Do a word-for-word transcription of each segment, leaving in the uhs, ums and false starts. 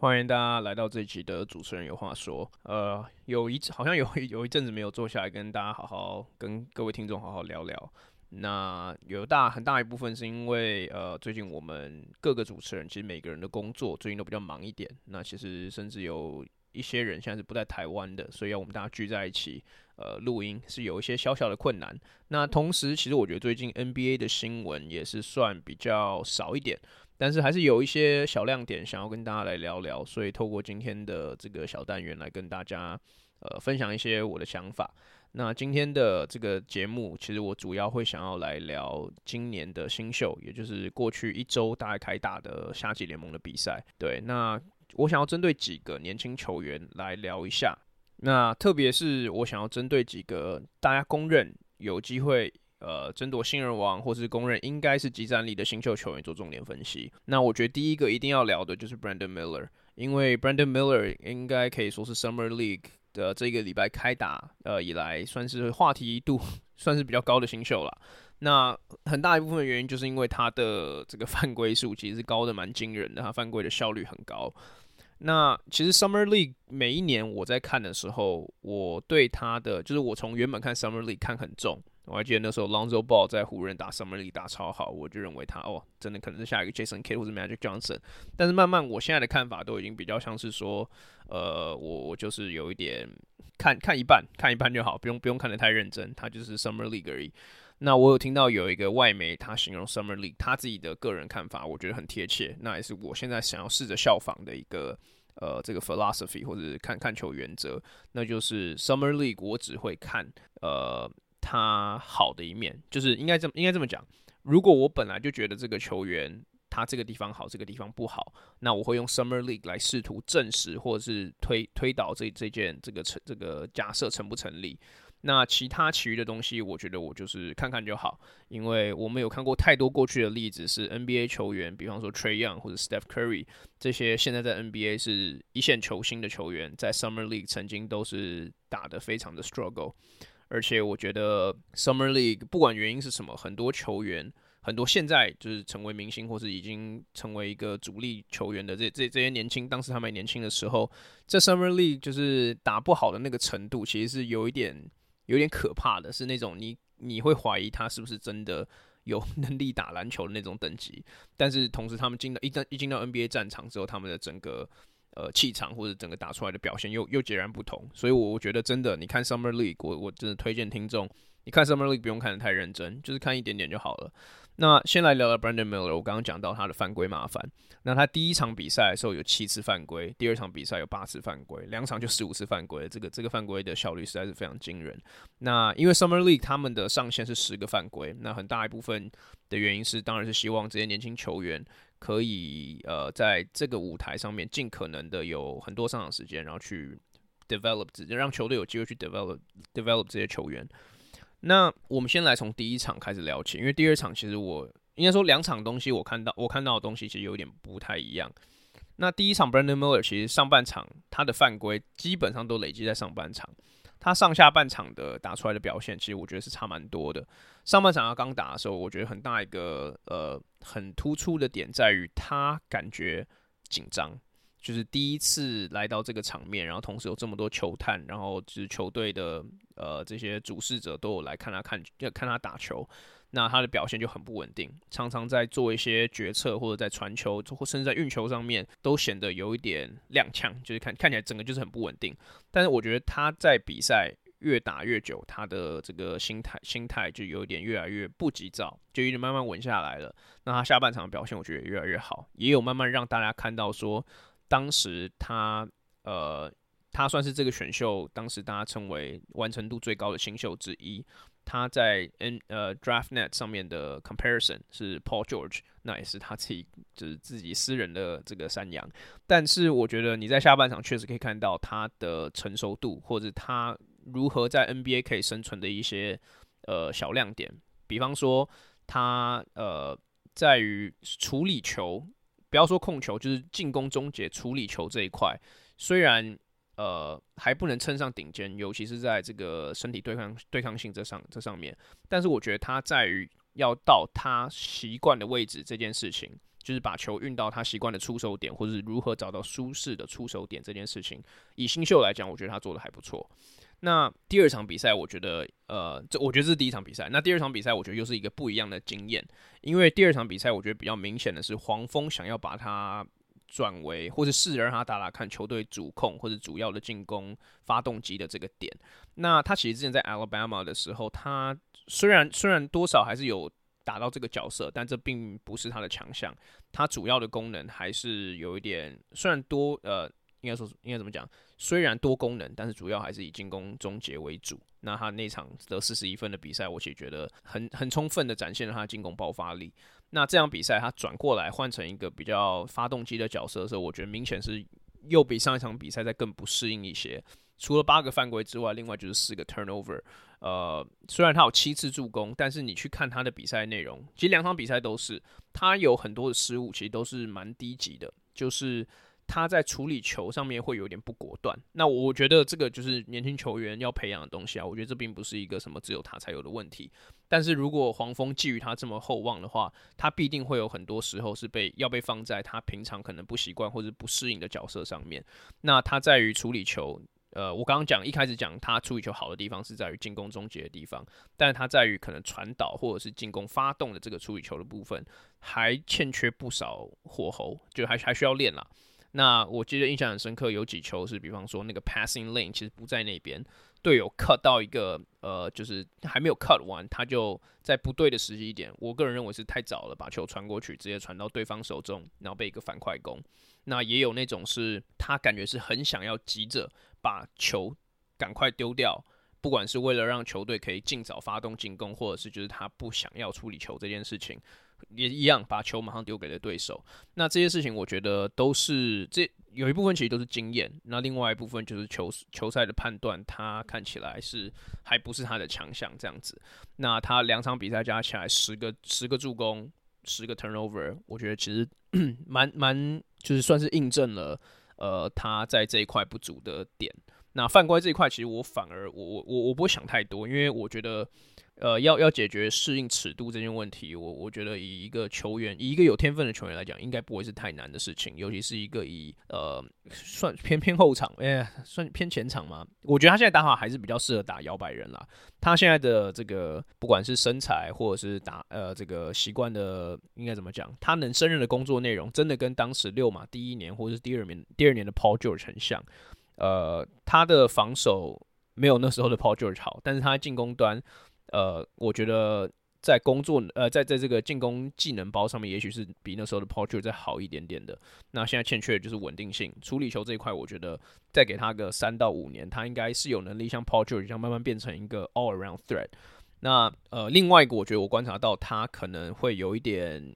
欢迎大家来到这一集的主持人有话说。呃，有一好像有有一阵子没有坐下来跟大家好好跟各位听众好好聊聊。那有大很大一部分是因为呃，最近我们各个主持人其实每个人的工作最近都比较忙一点。那其实甚至有一些人现在是不在台湾的，所以要我们大家聚在一起呃录音是有一些小小的困难。那同时，其实我觉得最近 N B A 的新闻也是算比较少一点。但是还是有一些小亮点想要跟大家来聊聊，所以透过今天的这个小单元来跟大家呃分享一些我的想法。那今天的这个节目，其实我主要会想要来聊今年的新秀，也就是过去一周大概开打的夏季联盟的比赛。对，那我想要针对几个年轻球员来聊一下，那特别是我想要针对几个大家公认有机会呃，争夺新人王或是公认应该是即战力的新秀球员做重点分析。那我觉得第一个一定要聊的就是 Brandon Miller， 因为 Brandon Miller 应该可以说是 Summer League 的这个礼拜开打呃以来算是话题度算是比较高的新秀啦。那很大一部分的原因就是因为他的这个犯规数其实是高的蛮惊人的，他犯规的效率很高。那其实 Summer League 每一年我在看的时候，我对他的就是我从原本看 Summer League 看很重。我还记得那时候 Lonzo Ball 在湖人打 Summer League 打超好，我就认为他哦，真的可能是下一个 Jason Kidd 或是 Magic Johnson。但是慢慢我现在的看法都已经比较像是说，呃，我就是有一点看看一半，看一半就好，不用不用看得太认真，他就是 Summer League 而已。那我有听到有一个外媒他形容 Summer League 他自己的个人看法，我觉得很贴切，那也是我现在想要试着效仿的一个呃，这个 philosophy 或者看看球原则，那就是 Summer League 我只会看呃。他好的一面，就是应该这么应该这么讲。如果我本来就觉得这个球员他这个地方好，这个地方不好，那我会用 Summer League 来试图证实或者是 推, 推导 这, 这件这个这个假设成不成立。那其他其余的东西，我觉得我就是看看就好，因为我们有看过太多过去的例子是 N B A 球员，比方说 Trey Young 或者 Steph Curry 这些现在在 N B A 是一线球星的球员，在 Summer League 曾经都是打得非常的 struggle。而且我觉得 Summer League 不管原因是什么，很多球员，很多现在就是成为明星或是已经成为一个主力球员的 这, 这, 这些年轻，当时他们年轻的时候，在 Summer League 就是打不好的那个程度，其实是有一点有点可怕的，是那种你你会怀疑他是不是真的有能力打篮球的那种等级。但是同时他们进到 一, 一进到 N B A 战场之后，他们的整个呃，气场或者整个打出来的表现又又截然不同，所以我觉得真的，你看 Summer League， 我我真的推荐听众，你看 Summer League 不用看得太认真，就是看一点点就好了。那先来聊聊 Brandon Miller， 我刚刚讲到他的犯规麻烦。那他第一场比赛的时候有七次犯规，第二场比赛有八次犯规，两场就十五次犯规，这个这个犯规的效率实在是非常惊人。那因为 Summer League 他们的上限是十个犯规，那很大一部分的原因是，当然是希望这些年轻球员可以呃在这个舞台上面尽可能的有很多上场时间，然后去 develop， 让球队有机会去 develop develop 这些球员。那我们先来从第一场开始聊起，因为第二场其实我应该说两场东西我看到我看到的东西其实有点不太一样。那第一场 Brandon Miller 其实上半场他的犯规基本上都累积在上半场，他上下半场的打出来的表现，其实我觉得是差蛮多的。上半场他刚打的时候，我觉得很大一个呃很突出的点在于他感觉紧张，就是第一次来到这个场面，然后同时有这么多球探，然后就是球队的呃这些主事者都有来看他看看他打球，那他的表现就很不稳定，常常在做一些决策或者在传球或甚至在运球上面都显得有一点踉跄，就是 看, 看起来整个就是很不稳定。但是我觉得他在比赛越打越久，他的这个心态心态就有点越来越不急躁，就有点慢慢稳下来了。那他下半场的表现我觉得也越来越好，也有慢慢让大家看到说，当时他呃他算是这个选秀当时大家称为完成度最高的新秀之一。他在 N 呃 DraftNet 上面的 comparison 是 Paul George， 那也是他自己就是自己私人的这个山羊。但是我觉得你在下半场确实可以看到他的成熟度，或者他如何在 N B A 可以生存的一些呃小亮点。比方说他呃在于处理球，不要说控球，就是进攻终结、处理球这一块，虽然。呃，还不能称上顶尖，尤其是在这个身体对抗对抗性这上这上面。但是我觉得他在于要到他习惯的位置这件事情，就是把球运到他习惯的出手点，或是如何找到舒适的出手点这件事情，以新秀来讲，我觉得他做的还不错。那第二场比赛，我觉得，呃，这我觉得这是第一场比赛。那第二场比赛，我觉得又是一个不一样的经验，因为第二场比赛，我觉得比较明显的是黄蜂想要把他。转为或是试着让他打打看球队主控或者主要的进攻发动机的这个点。那他其实之前在 Alabama 的时候，他虽然虽然多少还是有打到这个角色，但这并不是他的强项。他主要的功能还是有一点，虽然多呃，应该说应该怎么讲？虽然多功能，但是主要还是以进攻终结为主。那他那场得四十一分的比赛，我其实觉得很很充分的展现了他的进攻爆发力。那这场比赛他转过来换成一个比较发动机的角色的时候，我觉得明显是又比上一场比赛再更不适应一些。除了八个犯规之外，另外就是四个 turnover。呃，虽然他有七次助攻，但是你去看他的比赛内容，其实两场比赛都是他有很多的失误，其实都是蛮低级的，就是。他在处理球上面会有点不果断，那我觉得这个就是年轻球员要培养的东西啊。我觉得这并不是一个什么只有他才有的问题，但是如果黄蜂寄予他这么厚望的话，他必定会有很多时候是被要被放在他平常可能不习惯或者不适应的角色上面。那他在于处理球，呃，我刚刚讲一开始讲他处理球好的地方是在于进攻终结的地方，但是他在于可能传导或者是进攻发动的这个处理球的部分还欠缺不少火候，就还还需要练啦。那我记得印象很深刻，有几球是，比方说那个 passing lane 其实不在那边，队友 cut 到一个呃，就是还没有 cut 完，他就在不对的时机点，我个人认为是太早了，把球传过去，直接传到对方手中，然后被一个反快攻。那也有那种是他感觉是很想要急着把球赶快丢掉。不管是为了让球队可以尽早发动进攻，或者是就是他不想要处理球这件事情，也一样把球马上丢给了对手。那这些事情我觉得都是这有一部分其实都是经验，那另外一部分就是球球赛的判断，他看起来是还不是他的强项这样子。那他两场比赛加起来十个十个助攻，十个 turnover， 我觉得其实蛮蛮就是算是印证了呃他在这一块不足的点。那犯规这一块，其实我反而我我我我不会想太多，因为我觉得，呃，要要解决适应尺度这件问题，我我觉得以一个球员，以一个有天分的球员来讲，应该不会是太难的事情，尤其是一个以呃算偏偏后场，哎、欸，算偏前场嘛。我觉得他现在打法还是比较适合打摇摆人啦。他现在的这个不管是身材或者是打呃这个习惯的，应该怎么讲？他能胜任的工作内容，真的跟当时六马第一年或者是第二年第二年的 Paul George 很像。呃，他的防守没有那时候的 Paul George 好，但是他在进攻端，呃，我觉得在工作，呃，在在这个进攻技能包上面，也许是比那时候的 Paul George 再好一点点的。那现在欠缺的就是稳定性，处理球这一块，我觉得再给他个三到五年，他应该是有能力像 Paul George 一样慢慢变成一个 all around threat。那呃，另外一个我觉得我观察到他可能会有一点。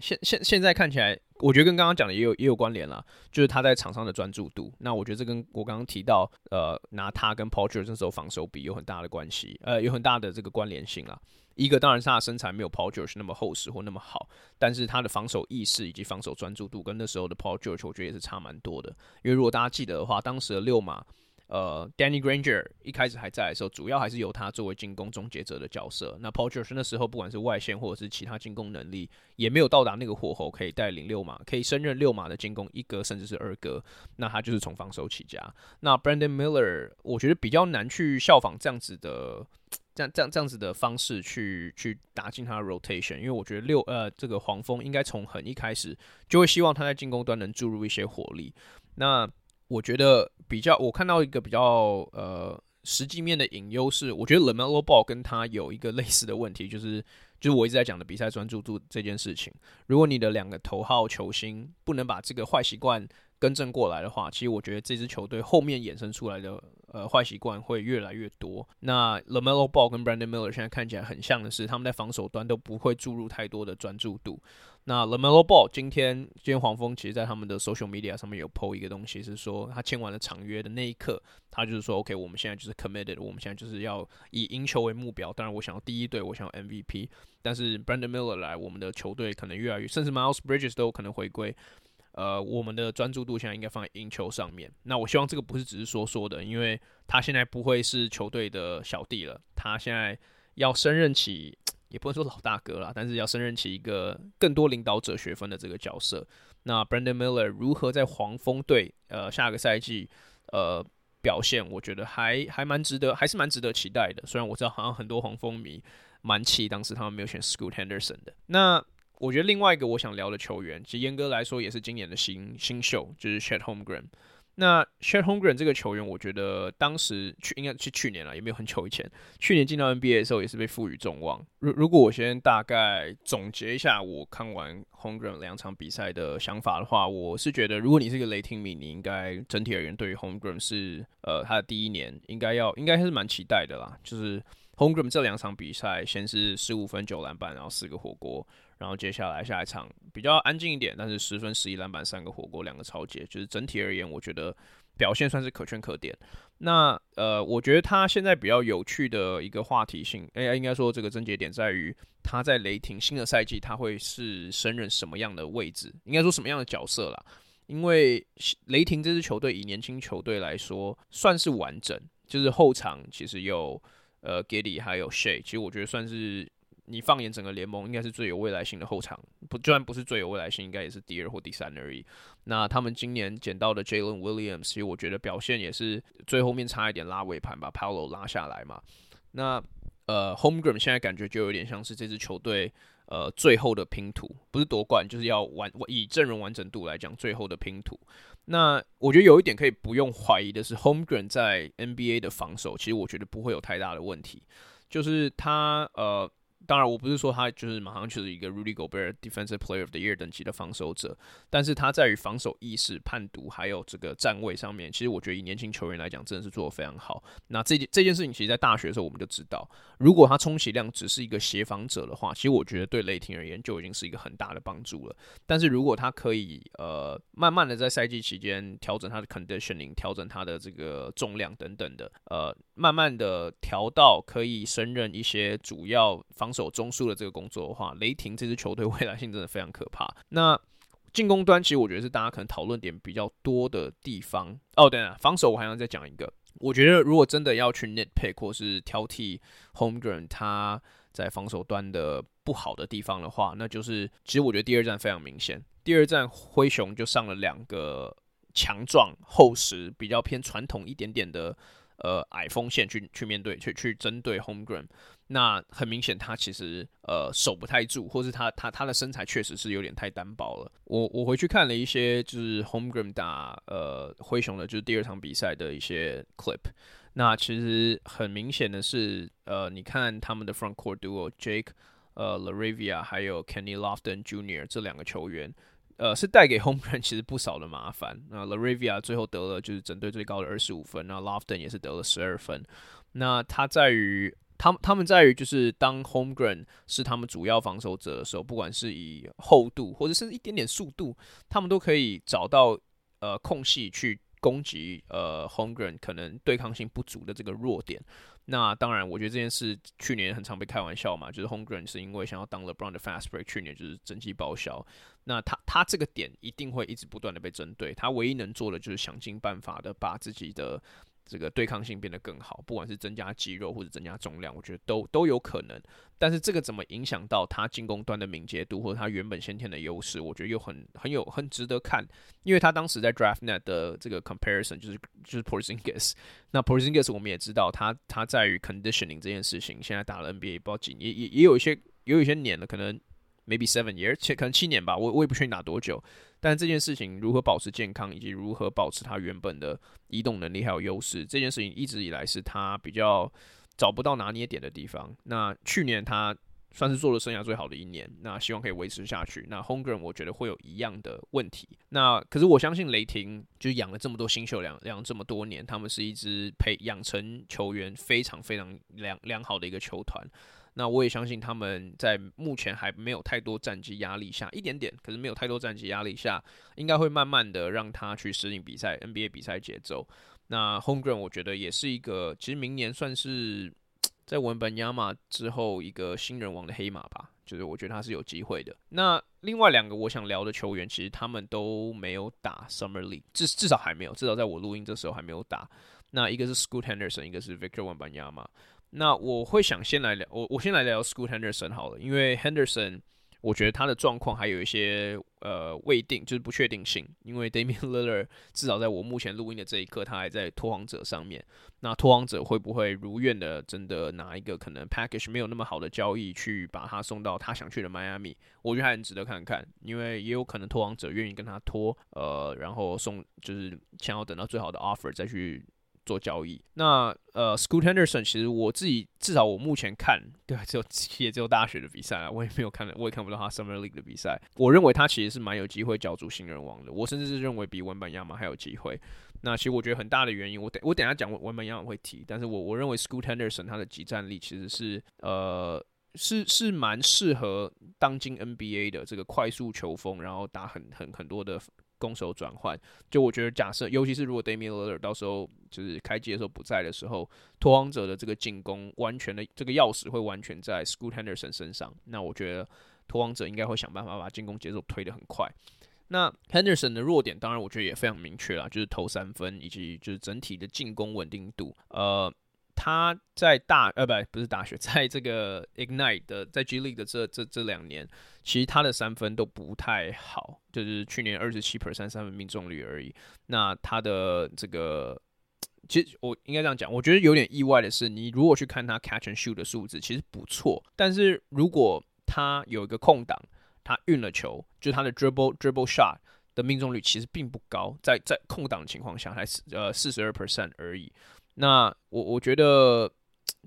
现现现在看起来，我觉得跟刚刚讲的也有也有关联啦，就是他在场上的专注度。那我觉得这跟我刚刚提到，呃，拿他跟 Paul George 那时候防守比有很大的关系，呃，有很大的这个关联性啦。一个当然是他的身材没有 Paul George 那么厚实或那么好，但是他的防守意识以及防守专注度跟那时候的 Paul George 我觉得也是差蛮多的。因为如果大家记得的话，当时的六马。呃 ，Danny Granger 一开始还在的时候，主要还是由他作为进攻终结者的角色。那 Paul George 那时候不管是外线或者是其他进攻能力，也没有到达那个火候，可以带领六马，可以胜任六马的进攻一哥甚至是二哥。那他就是从防守起家。那 Brandon Miller 我觉得比较难去效仿这样子的。这样, 这样, 这样子的方式去去打进他的 rotation， 因为我觉得六呃这个黄蜂应该从很一开始就会希望他在进攻端能注入一些火力。那我觉得比较，我看到一个比较呃实际面的隐忧是，我觉得 LaMelo Ball 跟他有一个类似的问题，就是就是我一直在讲的比赛专注度这件事情。如果你的两个头号球星不能把这个坏习惯更正过来的话，其实我觉得这支球队后面衍生出来的呃坏习惯会越来越多。那 LaMelo Ball 跟 Brandon Miller 现在看起来很像的是，他们在防守端都不会注入太多的专注度。那 LaMelo Ball 今天今天黄蜂其实在他们的 social media 上面有 po 一个东西，是说他签完了长约的那一刻，他就是说 OK， 我们现在就是 committed， 我们现在就是要以赢球为目标。当然我想要第一队，我想要 M V P， 但是 Brandon Miller 来，我们的球队可能越来越，甚至 Miles Bridges 都有可能回归。呃，我们的专注度现在应该放在赢球上面。那我希望这个不是只是说说的，因为他现在不会是球队的小弟了，他现在要升任起，也不能说老大哥啦，但是要升任起一个更多领导者学分的这个角色。那 Brandon Miller 如何在黄蜂队呃下个赛季呃表现，我觉得还还蛮值得，还是蛮值得期待的。虽然我知道好像很多黄蜂迷蛮气当时他们没有选 Scoot Henderson 的。那我觉得另外一个我想聊的球员，其实严格来说也是今年的 新, 新秀，就是 Chet Holmgren。那 Chet Holmgren 这个球员，我觉得当时去应该是去年了，也没有很久以前。去年进到 N B A 的时候也是被赋予众望。如如果我先大概总结一下我看完 Holmgren 两场比赛的想法的话，我是觉得如果你是一个雷霆迷，你应该整体而言对于 Holmgren 是呃他的第一年应该要应该是蛮期待的啦。就是Holmgren 这两场比赛，先是十五分九篮板，然后四个火锅，然后接下来下一场比较安静一点，但是十分十一篮板三个火锅两个抄截，就是整体而言，我觉得表现算是可圈可点。那呃，我觉得他现在比较有趣的一个话题性，哎，应该说这个症结点在于他在雷霆新的赛季他会是升任什么样的位置，应该说什么样的角色啦。因为雷霆这支球队以年轻球队来说算是完整，就是后场其实有。呃 Giddy 还有 Shay， 其实我觉得算是你放眼整个联盟应该是最有未来性的后场，不就算不是最有未来性，应该也是第二或第三而已。那他们今年捡到的 Jalen Williams， 其实我觉得表现也是最后面差一点拉尾盘把 Paolo 拉下来嘛。那呃 Holmgren 现在感觉就有点像是这支球队呃最后的拼图，不是夺冠，就是要完以阵容完整度来讲最后的拼图。那我觉得有一点可以不用怀疑的是 Holmgren 在 N B A 的防守其实我觉得不会有太大的问题，就是他呃当然我不是说他就是马上就是一个 Rudy Gobert Defensive Player of the Year 等级的防守者，但是他在于防守意识判读还有这个站位上面，其实我觉得以年轻球员来讲真的是做得非常好。那 这, 这件事情其实在大学的时候我们就知道，如果他充其量只是一个协防者的话，其实我觉得对雷霆而言就已经是一个很大的帮助了。但是如果他可以呃慢慢的在赛季期间调整他的 conditioning， 调整他的这个重量等等的呃慢慢的调到可以胜任一些主要防防守中枢的这个工作的话，雷霆这支球队未来性真的非常可怕。那进攻端其实我觉得是大家可能讨论点比较多的地方。哦，对了，防守我还想再讲一个，我觉得如果真的要去 nitpick 或是挑剔 Holmgren 他在防守端的不好的地方的话，那就是其实我觉得第二战非常明显。第二战灰熊就上了两个强壮、厚实、比较偏传统一点点的。呃，矮锋线去去面对，去去针对 Holmgren， 那很明显他其实呃守不太住，或是他他他的身材确实是有点太单薄了。我我回去看了一些就是 Holmgren 打呃灰熊的，就是第二场比赛的一些 clip。那其实很明显的是，呃，你看他们的 front court duo Jake 呃 Laravia 还有 Kenny Lofton Junior 这两个球员。呃，是带给 Holmgren 其实不少的麻烦。那 Laravia 最后得了就是整队最高的二十五分，那 Lofton 也是得了十二分。那他在于他他们在于就是当 Holmgren 是他们主要防守者的时候，不管是以厚度或者是一点点速度，他们都可以找到呃空隙去攻击呃 Holmgren 可能对抗性不足的这个弱点。那当然，我觉得这件事去年很常被开玩笑嘛，就是 Holmgren 是因为想要当 LeBron 的 fast break， 去年就是整季报销。那 他, 他这个点一定会一直不断的被针对，他唯一能做的就是想尽办法的把自己的这个对抗性变得更好，不管是增加肌肉或者增加重量，我觉得 都, 都有可能。但是这个怎么影响到他进攻端的敏捷度或者他原本先天的优势，我觉得又 很, 很有很值得看，因为他当时在 DraftNet 的这个 comparison 就是就是 Porzingis， 那 Porzingis 我们也知道他他在于 conditioning 这件事情，现在打了 N B A 不知道几年，也也有一些也有一些年了，可能。maybe seven years， 可能七年吧，我我也不确定打多久。但这件事情如何保持健康，以及如何保持他原本的移动能力还有优势，这件事情一直以来是他比较找不到拿捏点的地方。那去年他算是做了生涯最好的一年，那希望可以维持下去。那 Holmgren 我觉得会有一样的问题。那可是我相信雷霆就养了这么多新秀，养养这么多年，他们是一支培养成球员非常非常 良, 良好的一个球团。那我也相信他们在目前还没有太多战绩压力下，一点点，可是没有太多战绩压力下，应该会慢慢的让他去适应比赛 N B A 比赛节奏。那 Holmgren 我觉得也是一个，其实明年算是在文本亚马之后一个新人王的黑马吧，就是我觉得他是有机会的。那另外两个我想聊的球员，其实他们都没有打 Summer League， 至, 至少还没有，至少在我录音这时候还没有打。那一个是 Scoot Henderson， 一个是 Victor Wembanyama。那我会想先来聊，我我先来聊 Scoot Henderson 好了，因为 Henderson 我觉得他的状况还有一些呃未定，就是不确定性。因为 Damian Lillard 至少在我目前录音的这一刻，他还在拓荒者上面。那拓荒者会不会如愿的真的拿一个可能 package 没有那么好的交易去把他送到他想去的 Miami？ 我觉得还很值得看看，因为也有可能拓荒者愿意跟他拖，呃，然后送就是想要等到最好的 offer 再去做交易。那呃 Scoot Henderson 其实我自己至少我目前看，对，只有也只有大学的比赛啊，我也没有看，我也看不到他 Summer League 的比赛。我认为他其实是蛮有机会角逐新人王的，我甚至是认为比文本亚马还有机会。那其实我觉得很大的原因，我等我等一下讲文本亚马会提，但是我我认为 Scoot Henderson 他的即战力其实是呃。是是蛮适合当今 N B A 的这个快速球风，然后打很很很多的攻守转换。就我觉得假设，尤其是如果 Damian Lillard 到时候就是开季的时候不在的时候，拓荒者的这个进攻完全的这个钥匙会完全在 Scoot Henderson 身上。那我觉得拓荒者应该会想办法把进攻节奏推得很快。那 Henderson 的弱点当然我觉得也非常明确啦，就是投三分以及就是整体的进攻稳定度。呃。他在大呃不不是大学，在这个 Ignite 的在 G League 的这这这两年，其实他的三分都不太好，就是去年 百分之二十七 三分命中率而已。那他的这个，其实我应该这样讲，我觉得有点意外的是，你如果去看他 catch and shoot 的数字，其实不错，但是如果他有一个空档，他运了球，就他的 dribble dribble shot 的命中率其实并不高，在在空档的情况下，还呃 百分之四十二 而已。那 我, 我觉得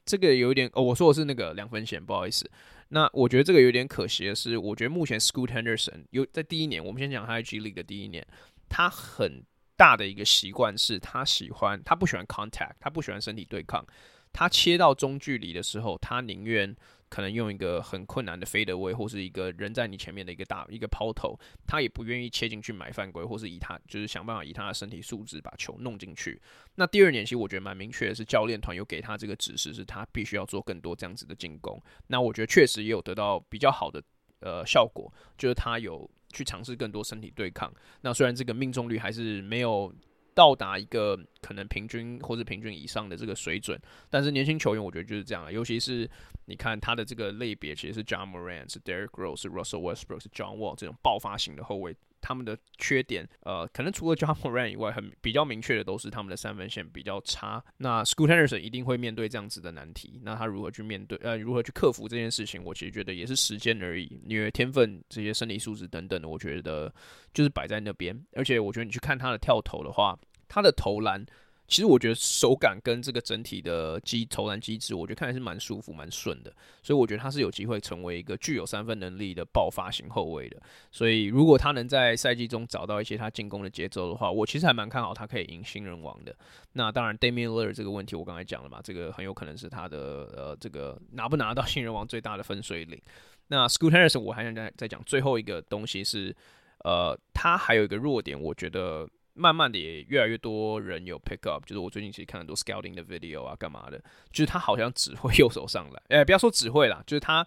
这个有点、哦、我说的是那个两分线，不好意思。那我觉得这个有点可惜的是，我觉得目前 Scoot Henderson 有在第一年，我们先讲他在 G League 的第一年，他很大的一个习惯是他喜欢他不喜欢 contact， 他不喜欢身体对抗。他切到中距离的时候，他宁愿可能用一个很困难的飞得位，或是一个人在你前面的一个大一个抛投，他也不愿意切进去买犯规，或是以他就是想办法以他的身体素质把球弄进去。那第二年其实我觉得蛮明确的是，教练团有给他这个指示，是他必须要做更多这样子的进攻。那我觉得确实也有得到比较好的呃效果，就是他有去尝试更多身体对抗。那虽然这个命中率还是没有到达一个可能平均或是平均以上的这个水准，但是年轻球员我觉得就是这样，尤其是你看他的这个类别其实是 John Moran、是 Derrick Rose、是 Russell Westbrook、是 John Wall 这种爆发型的后卫，他们的缺点呃，可能除了 John Moran 以外，很比较明确的都是他们的三分线比较差。那 Scoot Henderson 一定会面对这样子的难题，那他如何去面对呃，如何去克服这件事情，我其实觉得也是时间而已，因为天分、这些身体素质等等的，我觉得就是摆在那边。而且我觉得你去看他的跳投的话，他的投篮其实我觉得手感跟这个整体的投篮机制，我觉得看来是蛮舒服、蛮顺的，所以我觉得他是有机会成为一个具有三分能力的爆发型后卫的。所以如果他能在赛季中找到一些他进攻的节奏的话，我其实还蛮看好他可以赢新人王的。那当然 ，Damian Lillard 这个问题我刚才讲了嘛，这个很有可能是他的呃这个拿不拿到新人王最大的分水岭。那 Scoot Henderson 我还想再讲最后一个东西是，呃，他还有一个弱点，我觉得。慢慢的也越来越多人有 pick up， 就是我最近其实看很多 scouting 的 video 啊，干嘛的，就是他好像只会右手上篮，哎，不要说只会啦，就是他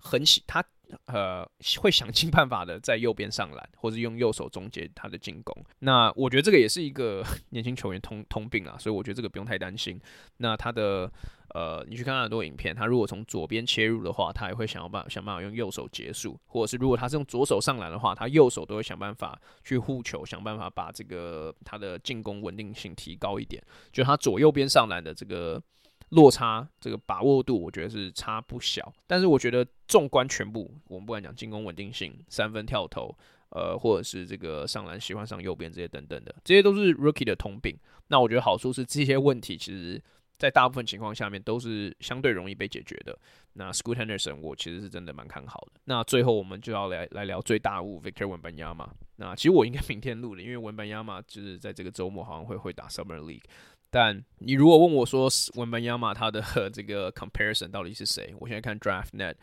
很喜他呃会想尽办法的在右边上篮，或是用右手终结他的进攻。那我觉得这个也是一个年轻球员 通, 通病啊，所以我觉得这个不用太担心。那他的呃，你去看很多影片，他如果从左边切入的话，他也会想要办想办法用右手结束，或者是如果他是用左手上篮的话，他右手都会想办法去护球，想办法把这个他的进攻稳定性提高一点。就他左右边上篮的这个落差，这个把握度，我觉得是差不小。但是我觉得纵观全部，我们不管讲进攻稳定性、三分跳投、呃，或者是这个上篮喜欢上右边这些等等的，这些都是 rookie 的通病。那我觉得好处是这些问题其实在大部分情况下面都是相对容易被解决的。那 Scoot Henderson 我其实是真的蛮看好的。那最后我们就要 来, 来聊最大物 Victor Wembanyama。那其实我应该明天录的，因为 Wembanyama 就是在这个周末好像 会, 会打 Summer League。但你如果问我说 Wembanyama 他的这个 comparison 到底是谁，我现在看 DraftNet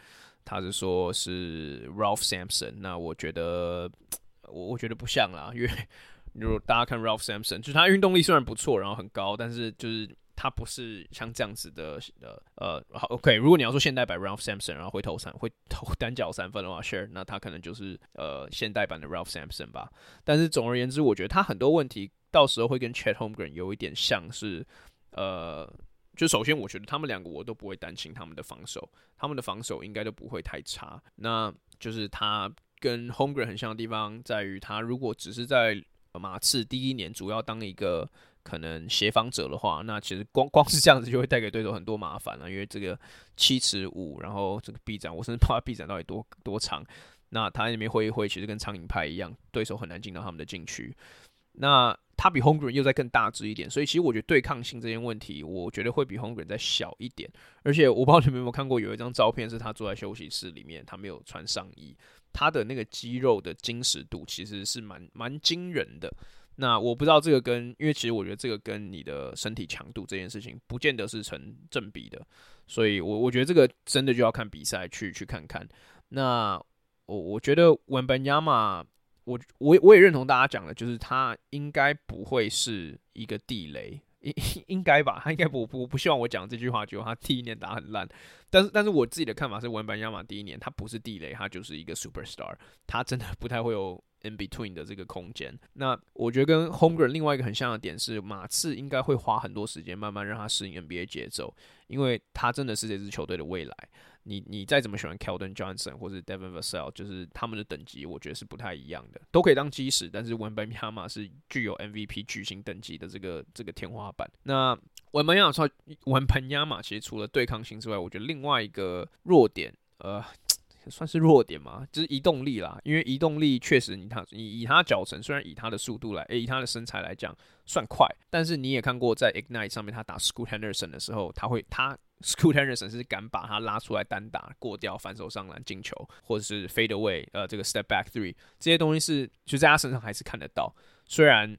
他是说是 Ralph Sampson。那我觉得我觉得不像啦，因为如果大家看 Ralph Sampson 就是他运动力虽然不错，然后很高，但是就是他不是像这样子的，呃呃 ，OK， 如果你要说现代版 Ralph Sampson， 然后会投三会投单脚三分的话 ，Sure， 那他可能就是呃现代版的 Ralph Sampson 吧。但是总而言之，我觉得他很多问题到时候会跟 Chet Holmgren 有一点像是，呃，就首先我觉得他们两个我都不会担心他们的防守，他们的防守应该都不会太差。那就是他跟 Holmgren 很像的地方在于，他如果只是在马刺第一年主要当一个可能协防者的话，那其实 光, 光是这样子就会带给对手很多麻烦了，因为这个七尺五，然后这个臂展，我甚至不知道臂展到底 多, 多长，那他在那边挥一挥，其实跟苍蝇拍一样，对手很难进到他们的禁区。那他比 Holmgren 又再更大只一点，所以其实我觉得对抗性这些问题，我觉得会比 Holmgren 再小一点。而且我不知道你们有没有看过，有一张照片是他坐在休息室里面，他没有穿上衣，他的那个肌肉的精实度其实是蛮蛮惊人的。那我不知道这个跟，因为其实我觉得这个跟你的身体强度这件事情不见得是成正比的，所以我我觉得这个真的就要看比赛去去看看。那我我觉得 Wembanyama， 我我我也认同大家讲的，就是他应该不会是一个地雷，应应该吧，他应该不不不希望我讲这句话，就他第一年打很烂，但是但是我自己的看法是 Wembanyama 第一年他不是地雷，他就是一个 superstar， 他真的不太会有in between 的这个空间。那我觉得跟 Holmgren 另外一个很像的点是，马刺应该会花很多时间慢慢让他适应 N B A 节奏，因为他真的是这支球队的未来。你你再怎么喜欢 Keldon Johnson 或者 Devin Vassell， 就是他们的等级，我觉得是不太一样的，都可以当基石。但是 Wembanyama 是具有 M V P 巨星等级的这个这个天花板。那 Wembanyama Wembanyama 其实除了对抗性之外，我觉得另外一个弱点，呃。算是弱点嘛，就是移动力啦，因为移动力确实你他你以他脚程，虽然以他的速度来、欸、以他的身材来讲算快，但是你也看过在 Ignite 上面他打 Scoot Henderson 的时候，他会他 Scoot Henderson 是敢把他拉出来单打过掉反手上篮进球，或者是 fade away 呃这个 step back three， 这些东西是就在他身上还是看得到，虽然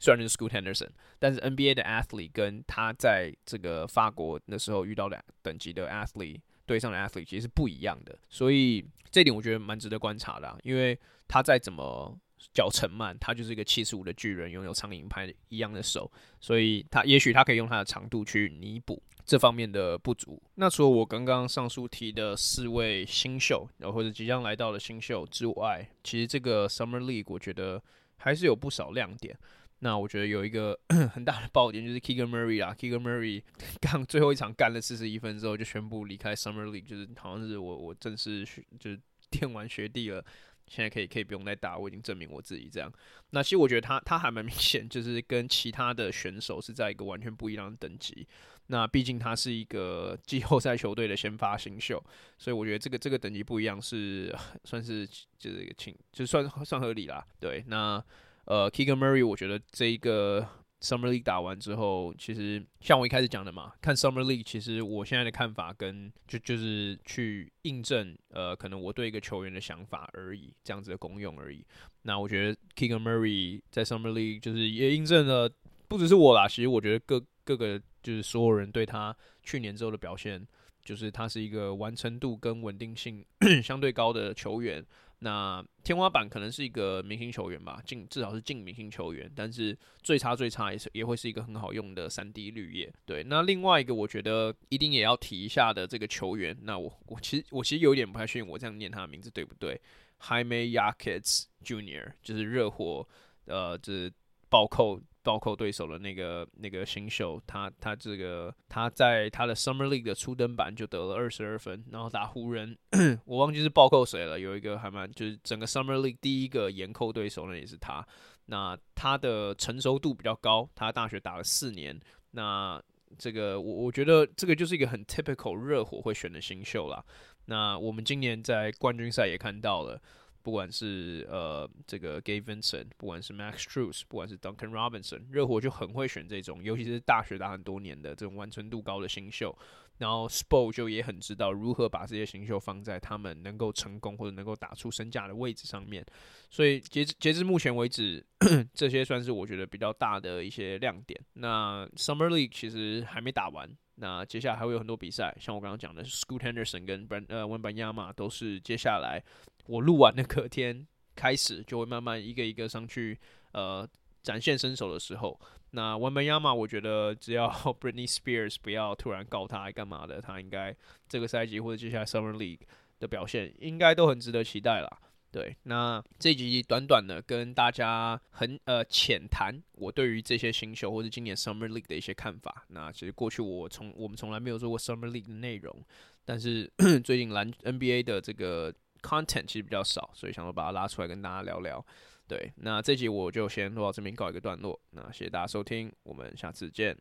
虽然就是 Scoot Henderson， 但是 N B A 的 athlete 跟他在这个法国那时候遇到的等级的 athlete。对上的 athlete 其实是不一样的，所以这点我觉得蛮值得观察的、啊，因为他再怎么脚程慢，他就是一个七十五的巨人，拥有苍蝇拍一样的手，所以他也许他可以用他的长度去弥补这方面的不足。那除了我刚刚上述提的四位新秀，然后或者即将来到的新秀之外，其实这个 Summer League 我觉得还是有不少亮点。那我觉得有一个很大的爆点就是 Keegan Murray 啊 ，Keegan Murray 刚最后一场干了四十一分之后就宣布离开 Summer League， 就是好像是我我正式就是电玩学弟了，现在可以可以不用再打，我已经证明我自己这样。那其实我觉得他他还蛮明显，就是跟其他的选手是在一个完全不一样的等级。那毕竟他是一个季后赛球队的先发新秀，所以我觉得这个这个等级不一样是算是就是请就算算合理啦。对，那。呃 Keegan Murray 我觉得这一个 Summer League 打完之后，其实像我一开始讲的嘛，看 Summer League 其实我现在的看法跟就就是去印证呃可能我对一个球员的想法而已，这样子的功用而已。那我觉得 Keegan Murray 在 Summer League 就是也印证了，不只是我啦，其实我觉得各各个就是所有人对他去年之后的表现，就是他是一个完成度跟稳定性相对高的球员。那天花板可能是一个明星球员吧，至少是近明星球员，但是最差最差 也, 也会是一个很好用的 三 D 绿叶。对，那另外一个我觉得一定也要提一下的这个球员，那我我其实我其实有点不太确定我这样念他的名字对不对 ，Jaime Jaquez Junior 就是热火呃，就是暴扣。暴扣对手的那个那个新秀，他他这个他在他的 Summer League 的初登板就得了二十二分，然后打湖人，我忘记是暴扣谁了，有一个还蛮就是整个 Summer League 第一个严扣对手那也是他。那他的成熟度比较高，他大学打了四年。那这个我我觉得这个就是一个很 typical 热火会选的新秀啦。那我们今年在冠军赛也看到了。不管是呃这个 Gabe Vincent， 不管是 Max Strus， 不管是 Duncan Robinson， 热火就很会选这种，尤其是大学打很多年的这种完成度高的新秀。然后 Spo 就也很知道如何把这些新秀放在他们能够成功或者能够打出身价的位置上面。所以截 至, 截至目前为止这些算是我觉得比较大的一些亮点。那 Summer League 其实还没打完，那接下来还会有很多比赛，像我刚刚讲的 Scoot Henderson 跟 Brand,、呃、Wembanyama 都是接下来我录完的隔天开始就会慢慢一个一个上去呃展现身手的时候。那 Wembanyama 我觉得只要 Britney Spears 不要突然告他干嘛的，他应该这个赛季或者接下来 Summer League 的表现应该都很值得期待啦。对，那这集短短的跟大家很呃浅谈我对于这些新秀或者今年 Summer League 的一些看法。那其实过去我从我们从来没有做过 Summer League 的内容，但是最近篮 N B A 的这个 content 其实比较少，所以想说把它拉出来跟大家聊聊。对，那这集我就先录到这边告一个段落，那谢谢大家收听，我们下次见。